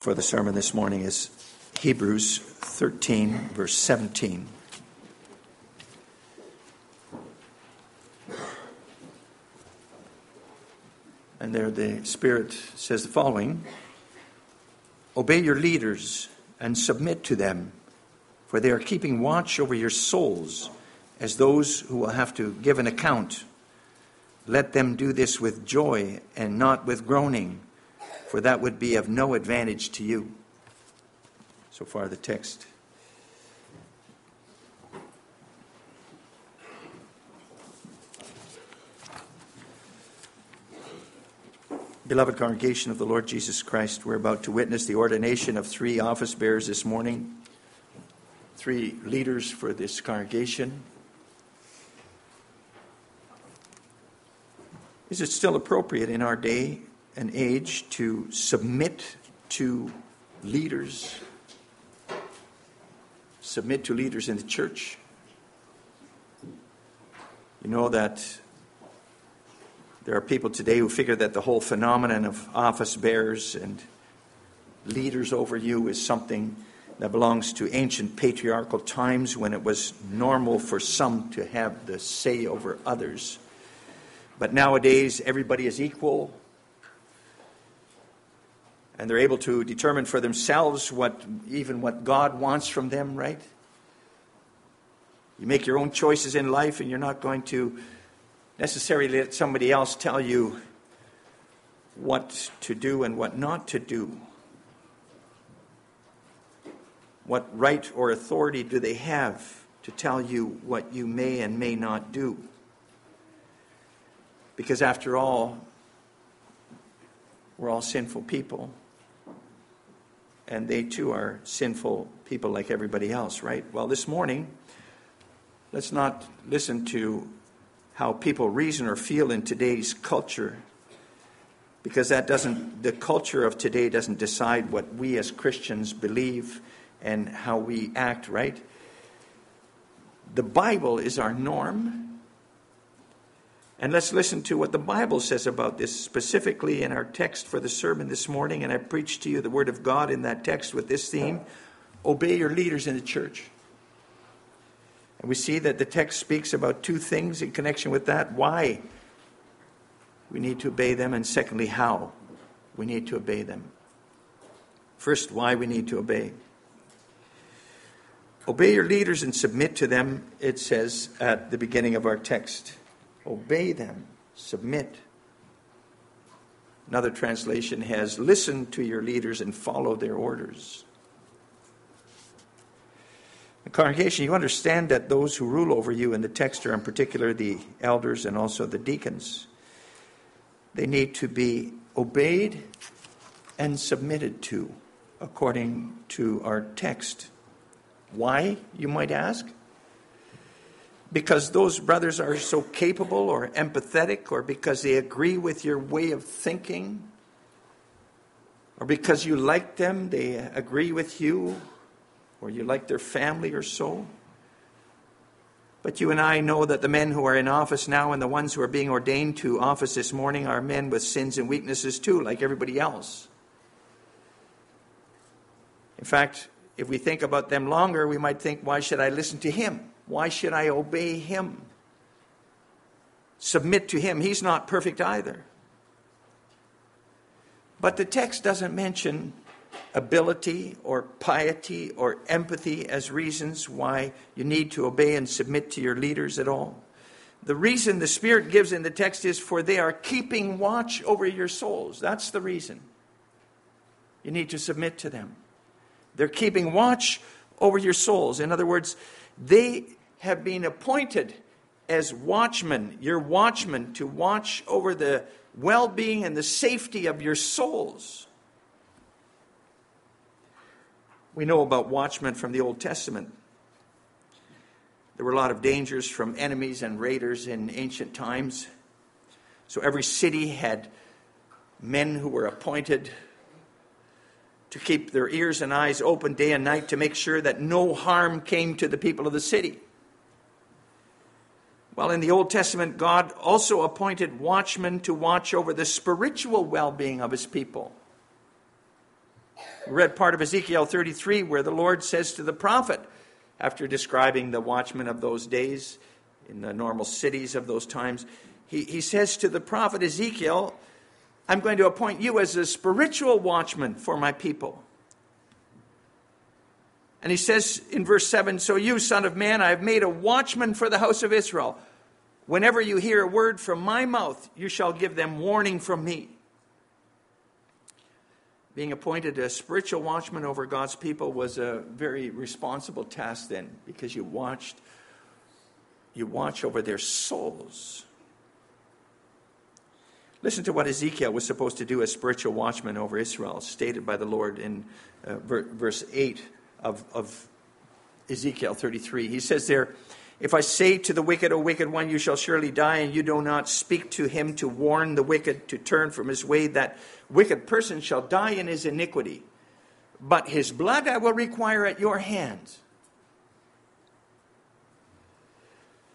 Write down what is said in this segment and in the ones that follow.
for the sermon this morning is Hebrews 13, verse 17. And there the Spirit says the following: Obey your leaders and submit to them, for they are keeping watch over your souls as those who will have to give an account. Let them do this with joy and not with groaning, for that would be of no advantage to you. So far the text. Beloved congregation of the Lord Jesus Christ, we're about to witness the ordination of 3 office bearers this morning, 3 leaders for this congregation. Is it still appropriate in our day and age to submit to leaders? Submit to leaders in the church? You know that there are people today who figure that the whole phenomenon of office bearers and leaders over you is something that belongs to ancient patriarchal times when it was normal for some to have the say over others. But nowadays, everybody is equal, and they're able to determine for themselves what God wants from them, right? You make your own choices in life, and you're not going to necessarily let somebody else tell you what to do and what not to do. What right or authority do they have to tell you what you may and may not do? Because after all, we're all sinful people, and they too are sinful people like everybody else, right? Well, this morning, let's not listen to how people reason or feel in today's culture, because the culture of today doesn't decide what we as Christians believe and how we act, right? The Bible is our norm, and let's listen to what the Bible says about this, specifically in our text for the sermon this morning. And I preached to you the Word of God in that text with this theme: obey your leaders in the church. And we see that the text speaks about 2 things in connection with that: why we need to obey them, and secondly, how we need to obey them. First, why we need to obey. Obey your leaders and submit to them, it says at the beginning of our text. Obey them, submit. Another translation has, listen to your leaders and follow their orders. Congregation, you understand that those who rule over you in the text are in particular the elders and also the deacons. They need to be obeyed and submitted to, according to our text. Why, you might ask? Because those brothers are so capable or empathetic, or because they agree with your way of thinking, or because you like them, they agree with you, or you like their family or so. But you and I know that the men who are in office now and the ones who are being ordained to office this morning are men with sins and weaknesses too, like everybody else. In fact, if we think about them longer, we might think, why should I listen to him? Why should I obey him? Submit to him. He's not perfect either. But the text doesn't mention ability or piety or empathy as reasons why you need to obey and submit to your leaders at all. The reason the Spirit gives in the text is, for they are keeping watch over your souls. That's the reason you need to submit to them. They're keeping watch over your souls. In other words, they have been appointed as watchmen, your watchmen, to watch over the well-being and the safety of your souls. We know about watchmen from the Old Testament. There were a lot of dangers from enemies and raiders in ancient times. So every city had men who were appointed to keep their ears and eyes open day and night to make sure that no harm came to the people of the city. Well, in the Old Testament, God also appointed watchmen to watch over the spiritual well-being of his people. We read part of Ezekiel 33 where the Lord says to the prophet, after describing the watchmen of those days in the normal cities of those times, he says to the prophet Ezekiel, I'm going to appoint you as a spiritual watchman for my people. And he says in verse 7, so you, son of man, I have made a watchman for the house of Israel. Whenever you hear a word from my mouth, you shall give them warning from me. Being appointed a spiritual watchman over God's people was a very responsible task then, because you watch over their souls. Listen to what Ezekiel was supposed to do as spiritual watchman over Israel, stated by the Lord in verse 8 of Ezekiel 33. He says there, if I say to the wicked, O wicked one, you shall surely die, and you do not speak to him to warn the wicked to turn from his way, that wicked person shall die in his iniquity. But his blood I will require at your hands.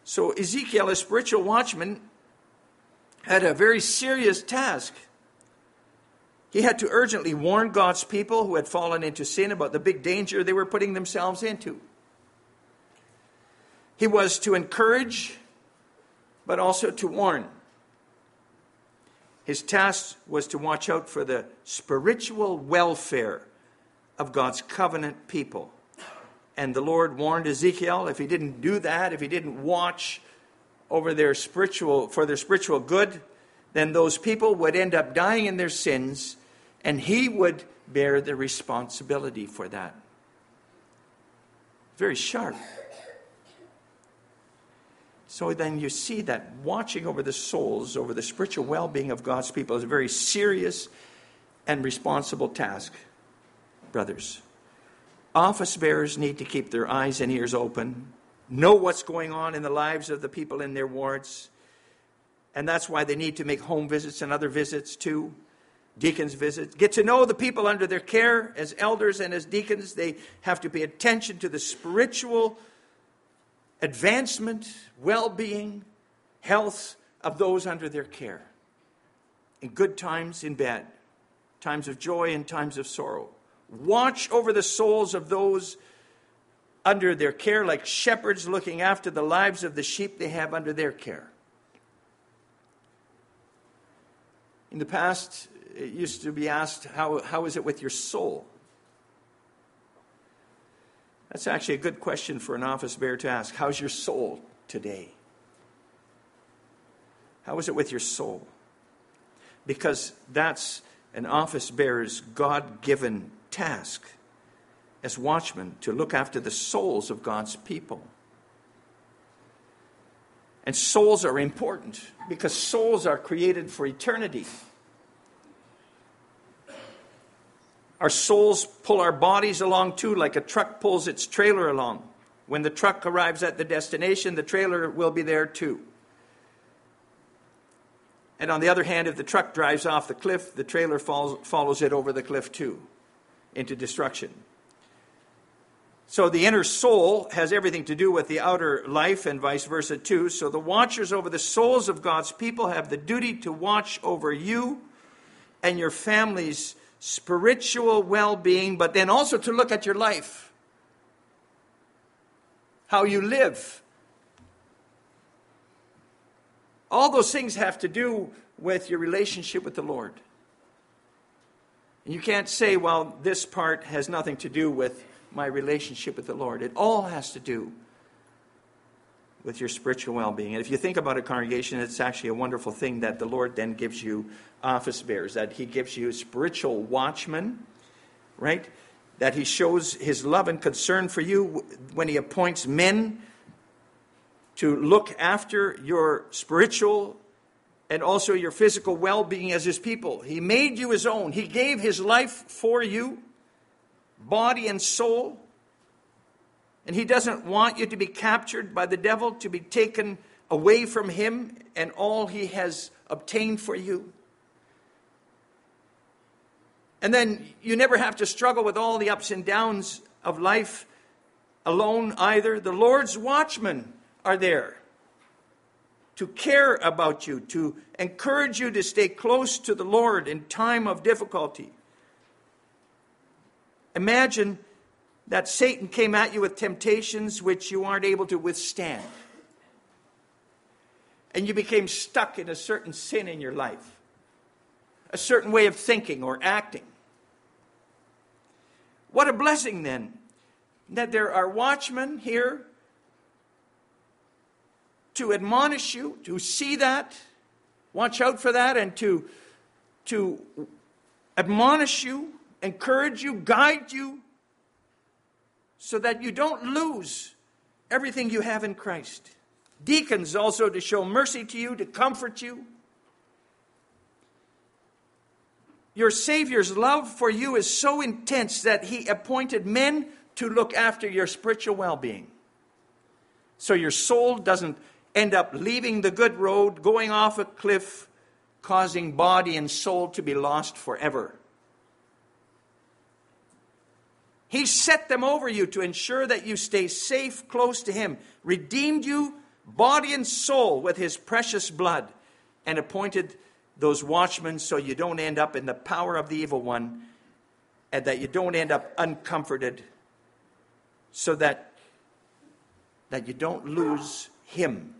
So Ezekiel, a spiritual watchman, had a very serious task. He had to urgently warn God's people who had fallen into sin about the big danger they were putting themselves into. He was to encourage, but also to warn. His task was to watch out for the spiritual welfare of God's covenant people. And the Lord warned Ezekiel, if he didn't do that, if he didn't watch over their spiritual good, then those people would end up dying in their sins, and he would bear the responsibility for that. Very sharp. So then you see that watching over the souls, over the spiritual well-being of God's people is a very serious and responsible task, brothers. Office bearers need to keep their eyes and ears open, know what's going on in the lives of the people in their wards, and that's why they need to make home visits and other visits too, deacons' visits. Get to know the people under their care as elders and as deacons. They have to pay attention to the spiritual advancement, well-being, health of those under their care. In good times, in bad, times of joy and times of sorrow. Watch over the souls of those under their care like shepherds looking after the lives of the sheep they have under their care. In the past, it used to be asked, how is it with your soul? That's actually a good question for an office bearer to ask. How's your soul today? How is it with your soul? Because that's an office bearer's God-given task as watchman, to look after the souls of God's people. And souls are important because souls are created for eternity. Our souls pull our bodies along too, like a truck pulls its trailer along. When the truck arrives at the destination, the trailer will be there too. And on the other hand, if the truck drives off the cliff, the trailer follows it over the cliff too, into destruction. So the inner soul has everything to do with the outer life and vice versa too. So the watchers over the souls of God's people have the duty to watch over you and your family's spiritual well-being, but then also to look at your life, how you live. All those things have to do with your relationship with the Lord. And you can't say, well, this part has nothing to do with my relationship with the Lord. It all has to do with your spiritual well-being. And if you think about a congregation, it's actually a wonderful thing that the Lord then gives you office bearers, that he gives you spiritual watchmen, right? That he shows his love and concern for you when he appoints men to look after your spiritual and also your physical well-being as his people. He made you his own. He gave his life for you, body and soul. And he doesn't want you to be captured by the devil, to be taken away from him and all he has obtained for you. And then you never have to struggle with all the ups and downs of life alone either. The Lord's watchmen are there to care about you, to encourage you to stay close to the Lord in time of difficulty. Imagine that Satan came at you with temptations which you aren't able to withstand. And you became stuck in a certain sin in your life, a certain way of thinking or acting. What a blessing then that there are watchmen here to admonish you, to see that, watch out for that, and to admonish you, encourage you, guide you, so that you don't lose everything you have in Christ. Deacons also to show mercy to you, to comfort you. Your Savior's love for you is so intense that he appointed men to look after your spiritual well-being, so your soul doesn't end up leaving the good road, going off a cliff, causing body and soul to be lost forever. He set them over you to ensure that you stay safe, close to him, redeemed you, body and soul, with his precious blood, and appointed those watchmen so you don't end up in the power of the evil one, and that you don't end up uncomforted, so that you don't lose him.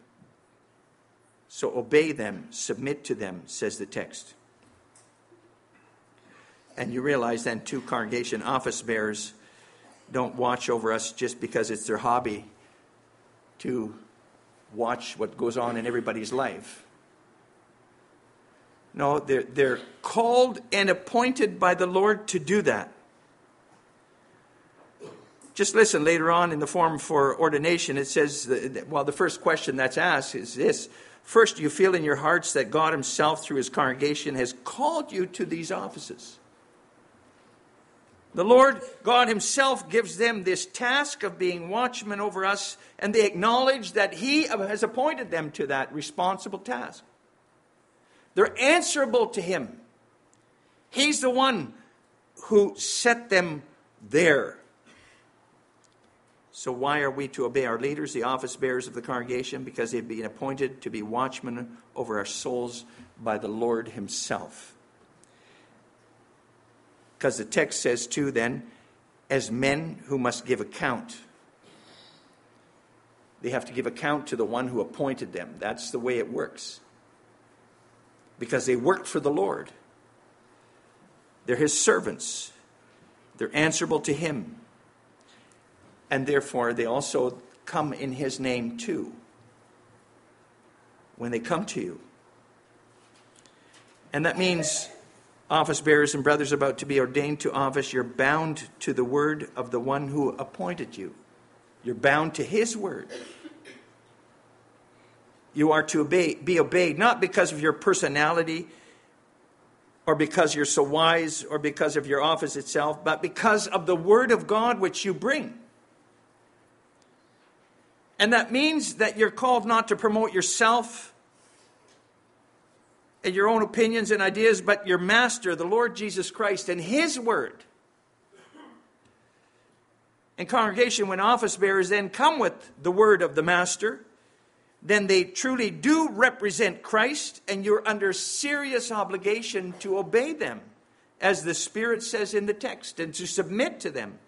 So obey them, submit to them, says the text. And you realize then, too, congregation office bearers don't watch over us just because it's their hobby to watch what goes on in everybody's life. No, they're called and appointed by the Lord to do that. Just listen, later on in the form for ordination, it says, the first question that's asked is this. First, you feel in your hearts that God himself through his congregation has called you to these offices. The Lord God himself gives them this task of being watchmen over us, and they acknowledge that he has appointed them to that responsible task. They're answerable to him. He's the one who set them there. So why are we to obey our leaders, the office bearers of the congregation? Because they've been appointed to be watchmen over our souls by the Lord himself. Because the text says too then, as men who must give account. They have to give account to the one who appointed them. That's the way it works. Because they work for the Lord. They're his servants. They're answerable to him. And therefore, they also come in his name too, when they come to you. And that means, office bearers and brothers about to be ordained to office, you're bound to the word of the one who appointed you. You're bound to his word. You are to be obeyed, not because of your personality, or because you're so wise, or because of your office itself, but because of the word of God which you bring. And that means that you're called not to promote yourself and your own opinions and ideas, but your master, the Lord Jesus Christ, and his word. And congregation, when office bearers then come with the word of the master, then they truly do represent Christ, and you're under serious obligation to obey them, as the Spirit says in the text, and to submit to them.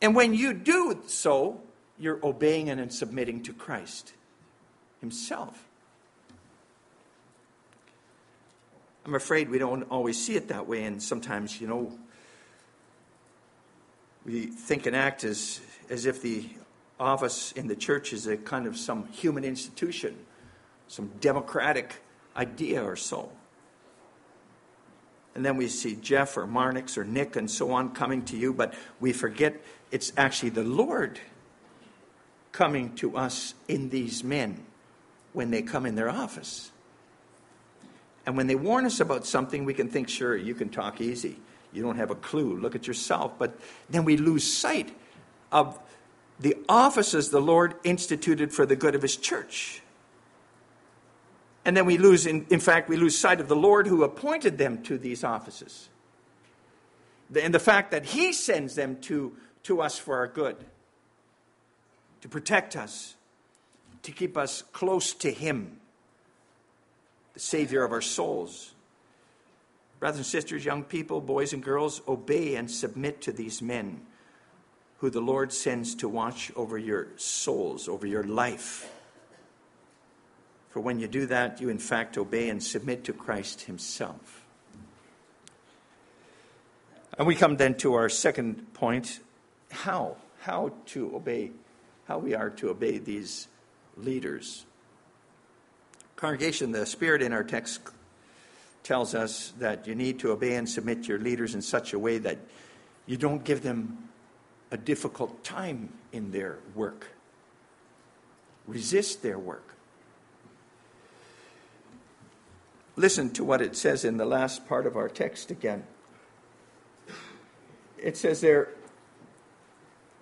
And when you do so, you're obeying and submitting to Christ himself. I'm afraid we don't always see it that way, and sometimes, we think and act as if the office in the church is a kind of some human institution, some democratic idea or so. And then we see Jeff or Marnix or Nick and so on coming to you, but we forget it's actually the Lord coming to us in these men when they come in their office. And when they warn us about something, we can think, sure, you can talk easy. You don't have a clue. Look at yourself. But then we lose sight of the offices the Lord instituted for the good of his church. And then we lose sight of the Lord who appointed them to these offices, and the fact that he sends them to us for our good, to protect us, to keep us close to him, the Savior of our souls. Brothers and sisters, young people, boys and girls, obey and submit to these men who the Lord sends to watch over your souls, over your life. For when you do that, you in fact obey and submit to Christ himself. And we come then to our second point, how to obey, how we are to obey these leaders. Congregation, the Spirit in our text tells us that you need to obey and submit your leaders in such a way that you don't give them a difficult time in their work. Resist their work. Listen to what it says in the last part of our text again. It says there,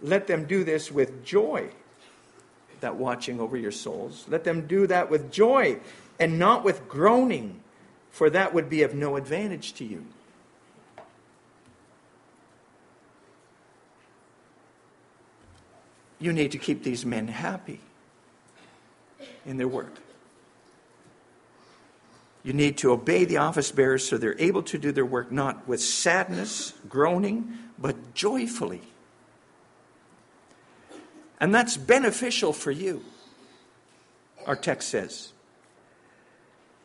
let them do this with joy, that watching over your souls. Let them do that with joy and not with groaning, for that would be of no advantage to you. You need to keep these men happy in their work. You need to obey the office bearers so they're able to do their work not with sadness, groaning, but joyfully. And that's beneficial for you, our text says.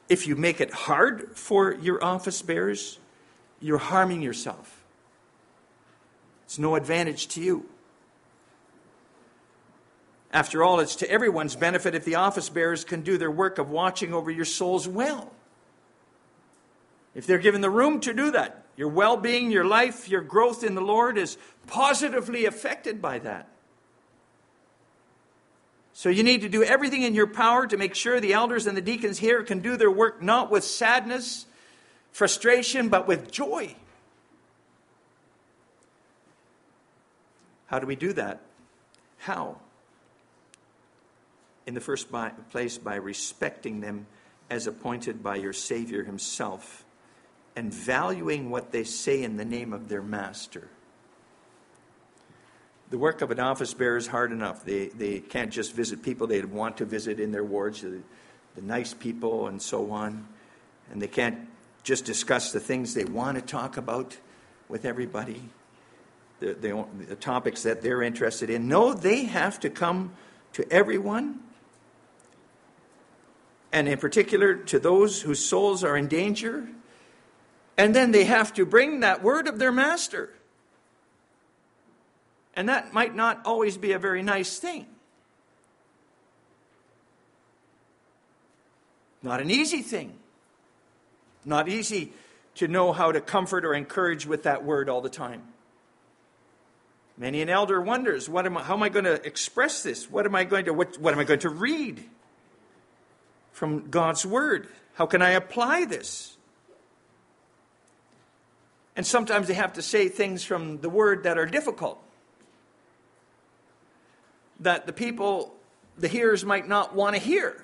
If you make it hard for your office bearers, you're harming yourself. It's no advantage to you. After all, it's to everyone's benefit if the office bearers can do their work of watching over your souls well. If they're given the room to do that, your well-being, your life, your growth in the Lord is positively affected by that. So you need to do everything in your power to make sure the elders and the deacons here can do their work not with sadness, frustration, but with joy. How do we do that? How? In the first place, by respecting them as appointed by your Savior himself and valuing what they say in the name of their master. The work of an office bearer is hard enough. They can't just visit people they want to visit in their wards, the nice people and so on. And they can't just discuss the things they want to talk about with everybody, the topics that they're interested in. No, they have to come to everyone, and in particular to those whose souls are in danger. And then they have to bring that word of their master. And that might not always be a very nice thing. Not an easy thing. Not easy to know how to comfort or encourage with that word all the time. Many an elder wonders, how am I going to express this? What am I going to read from God's word? How can I apply this? And sometimes they have to say things from the word that are difficult, that the hearers might not want to hear.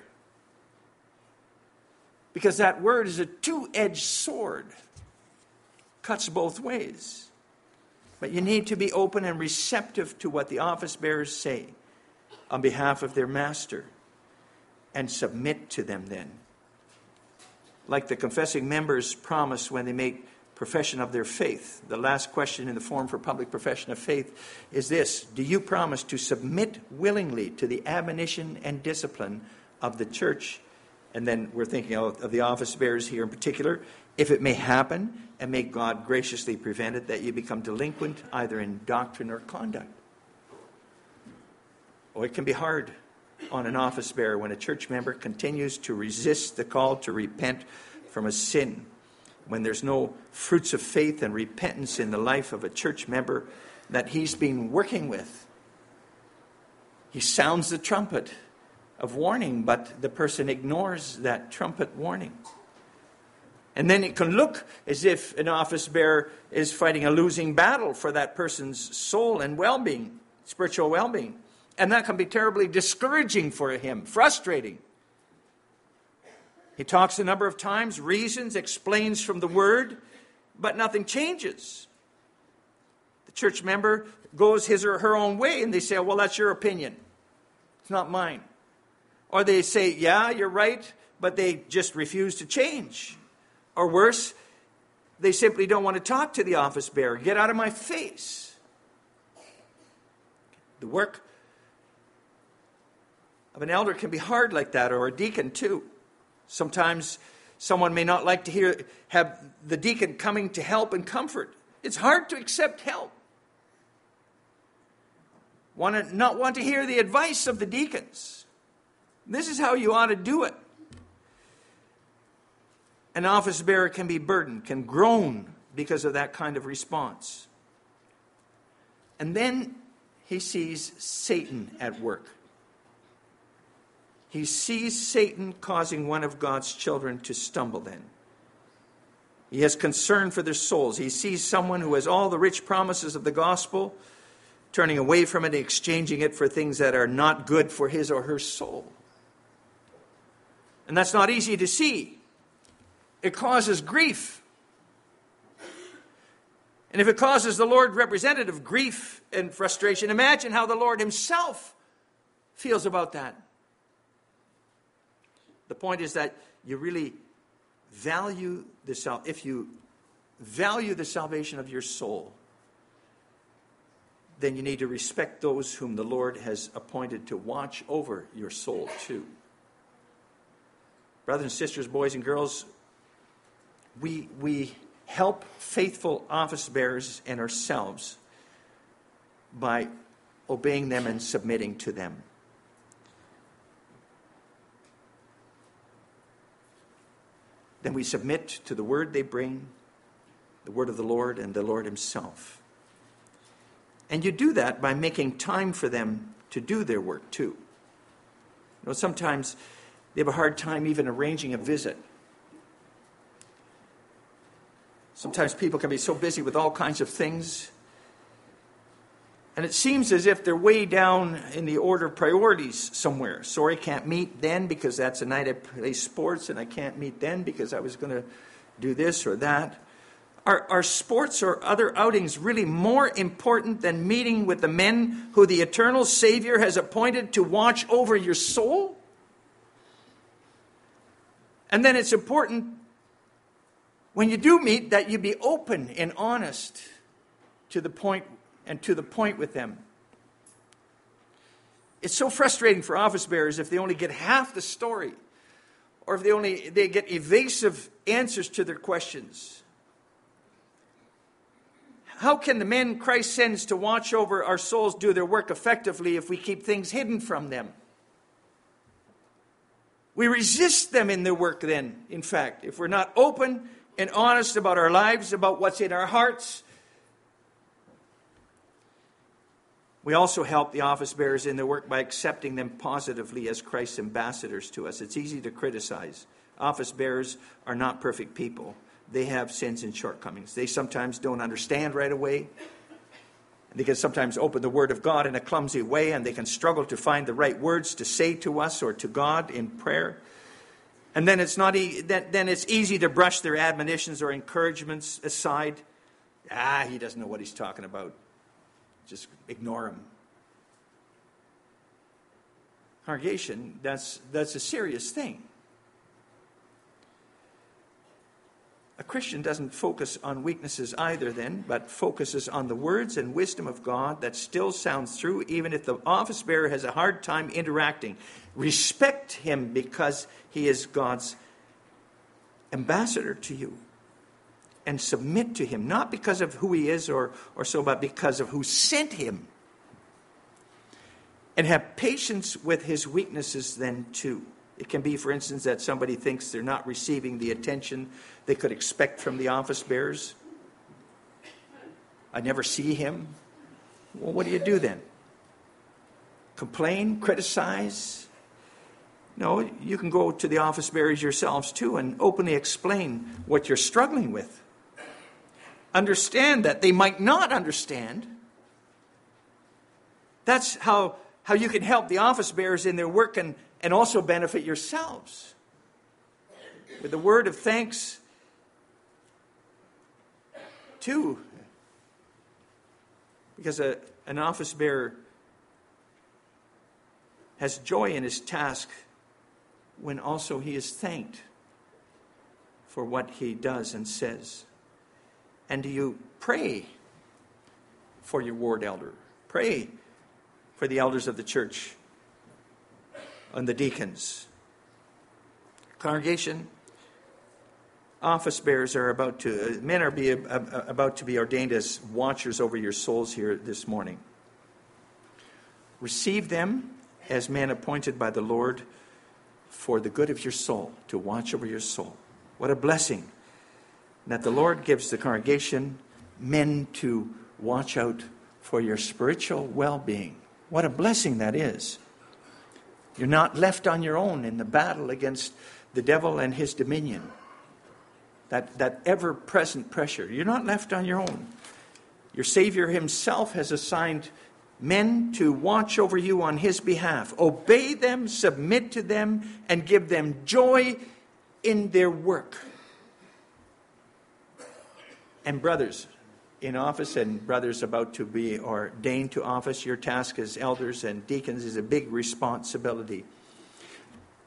Because that word is a two-edged sword. Cuts both ways. But you need to be open and receptive to what the office bearers say on behalf of their master. And submit to them then. Like the confessing members promise when they make profession of their faith. The last question in the form for public profession of faith is this. Do you promise to submit willingly to the admonition and discipline of the church? And then we're thinking of the office bearers here in particular. If it may happen, and may God graciously prevent it, that you become delinquent either in doctrine or conduct. Oh, it can be hard on an office bearer when a church member continues to resist the call to repent from a sin. When there's no fruits of faith and repentance in the life of a church member that he's been working with. He sounds the trumpet of warning, but the person ignores that trumpet warning. And then it can look as if an office bearer is fighting a losing battle for that person's soul and well-being, spiritual well-being. And that can be terribly discouraging for him, frustrating. He talks a number of times, reasons, explains from the word, but nothing changes. The church member goes his or her own way, and they say, well, that's your opinion. It's not mine. Or they say, yeah, you're right, but they just refuse to change. Or worse, They simply don't want to talk to the office bearer. Get out of my face. The work of an elder can be hard like that, or a deacon too. Sometimes someone may not like to have the deacon coming to help and comfort. It's hard to accept help. Not want to hear the advice of the deacons. This is how you ought to do it. An office bearer can be burdened, can groan because of that kind of response. And then he sees Satan at work. He sees Satan causing one of God's children to stumble then. He has concern for their souls. He sees someone who has all the rich promises of the gospel, turning away from it, exchanging it for things that are not good for his or her soul. And that's not easy to see. It causes grief. And if it causes the Lord representative grief and frustration, imagine how the Lord himself feels about that. The point is that you really value the salvation of your soul, then you need to respect those whom the Lord has appointed to watch over your soul too. Brothers and sisters, boys and girls, we help faithful office bearers and ourselves by obeying them and submitting to them. Then we submit to the word they bring, the word of the Lord and the Lord himself. And you do that by making time for them to do their work too. You know, sometimes they have a hard time even arranging a visit. Sometimes people can be so busy with all kinds of things, and it seems as if they're way down in the order of priorities somewhere. Sorry, can't meet then because that's a night I play sports, and I can't meet then because I was going to do this or that. Are sports or other outings really more important than meeting with the men who the eternal Savior has appointed to watch over your soul? And then it's important when you do meet that you be open and honest to the point with them. It's so frustrating for office bearers if they only get half the story, or if they get evasive answers to their questions. How can the men Christ sends to watch over our souls do their work effectively if we keep things hidden from them? We resist them in their work then, in fact, if we're not open and honest about our lives, about what's in our hearts. We also help the office bearers in their work by accepting them positively as Christ's ambassadors to us. It's easy to criticize. Office bearers are not perfect people. They have sins and shortcomings. They sometimes don't understand right away. They can sometimes open the Word of God in a clumsy way, and they can struggle to find the right words to say to us or to God in prayer. And then it's easy to brush their admonitions or encouragements aside. He doesn't know what he's talking about. Just ignore him. Congregation, that's a serious thing. A Christian doesn't focus on weaknesses either then, but focuses on the words and wisdom of God that still sounds through, even if the office bearer has a hard time interacting. Respect him because he is God's ambassador to you. And submit to him, not because of who he is or so, but because of who sent him. And have patience with his weaknesses then too. It can be, for instance, that somebody thinks they're not receiving the attention they could expect from the office bearers. I never see him. Well, what do you do then? Complain? Criticize? No, you can go to the office bearers yourselves too and openly explain what you're struggling with. Understand that they might not understand. That's how you can help the office bearers in their work and also benefit yourselves. With a word of thanks too. Because an office bearer has joy in his task when also he is thanked for what he does and says. And do you pray for your ward elder? Pray for the elders of the church and the deacons. Congregation, office bearers are about to, men are about to be ordained as watchers over your souls here this morning. Receive them as men appointed by the Lord for the good of your soul, to watch over your soul. What a blessing that the Lord gives the congregation men to watch out for your spiritual well-being. What a blessing that is. You're not left on your own in the battle against the devil and his dominion. That ever-present pressure. You're not left on your own. Your Savior himself has assigned men to watch over you on his behalf. Obey them, submit to them, and give them joy in their work. And brothers in office and brothers about to be ordained to office, your task as elders and deacons is a big responsibility.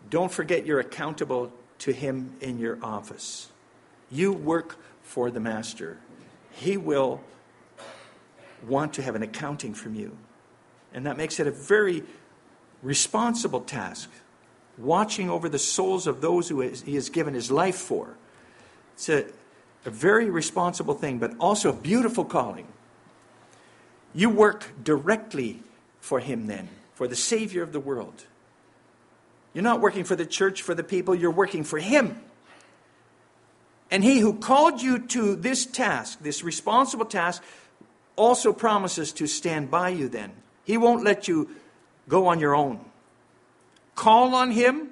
Don't forget you're accountable to him in your office. You work for the master. He will want to have an accounting from you. And that makes it a very responsible task, watching over the souls of those who he has given his life for. It's a very responsible thing, but also a beautiful calling. You work directly for him then, for the Savior of the world. You're not working for the church, for the people, you're working for him. And he who called you to this task, this responsible task, also promises to stand by you then. He won't let you go on your own. Call on him.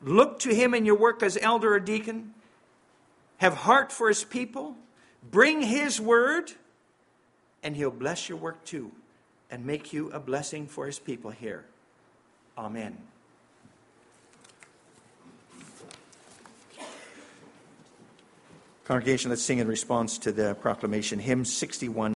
Look to him in your work as elder or deacon. Have heart for his people. Bring his word. And he'll bless your work too. And make you a blessing for his people here. Amen. Congregation, let's sing in response to the proclamation. Hymn 61.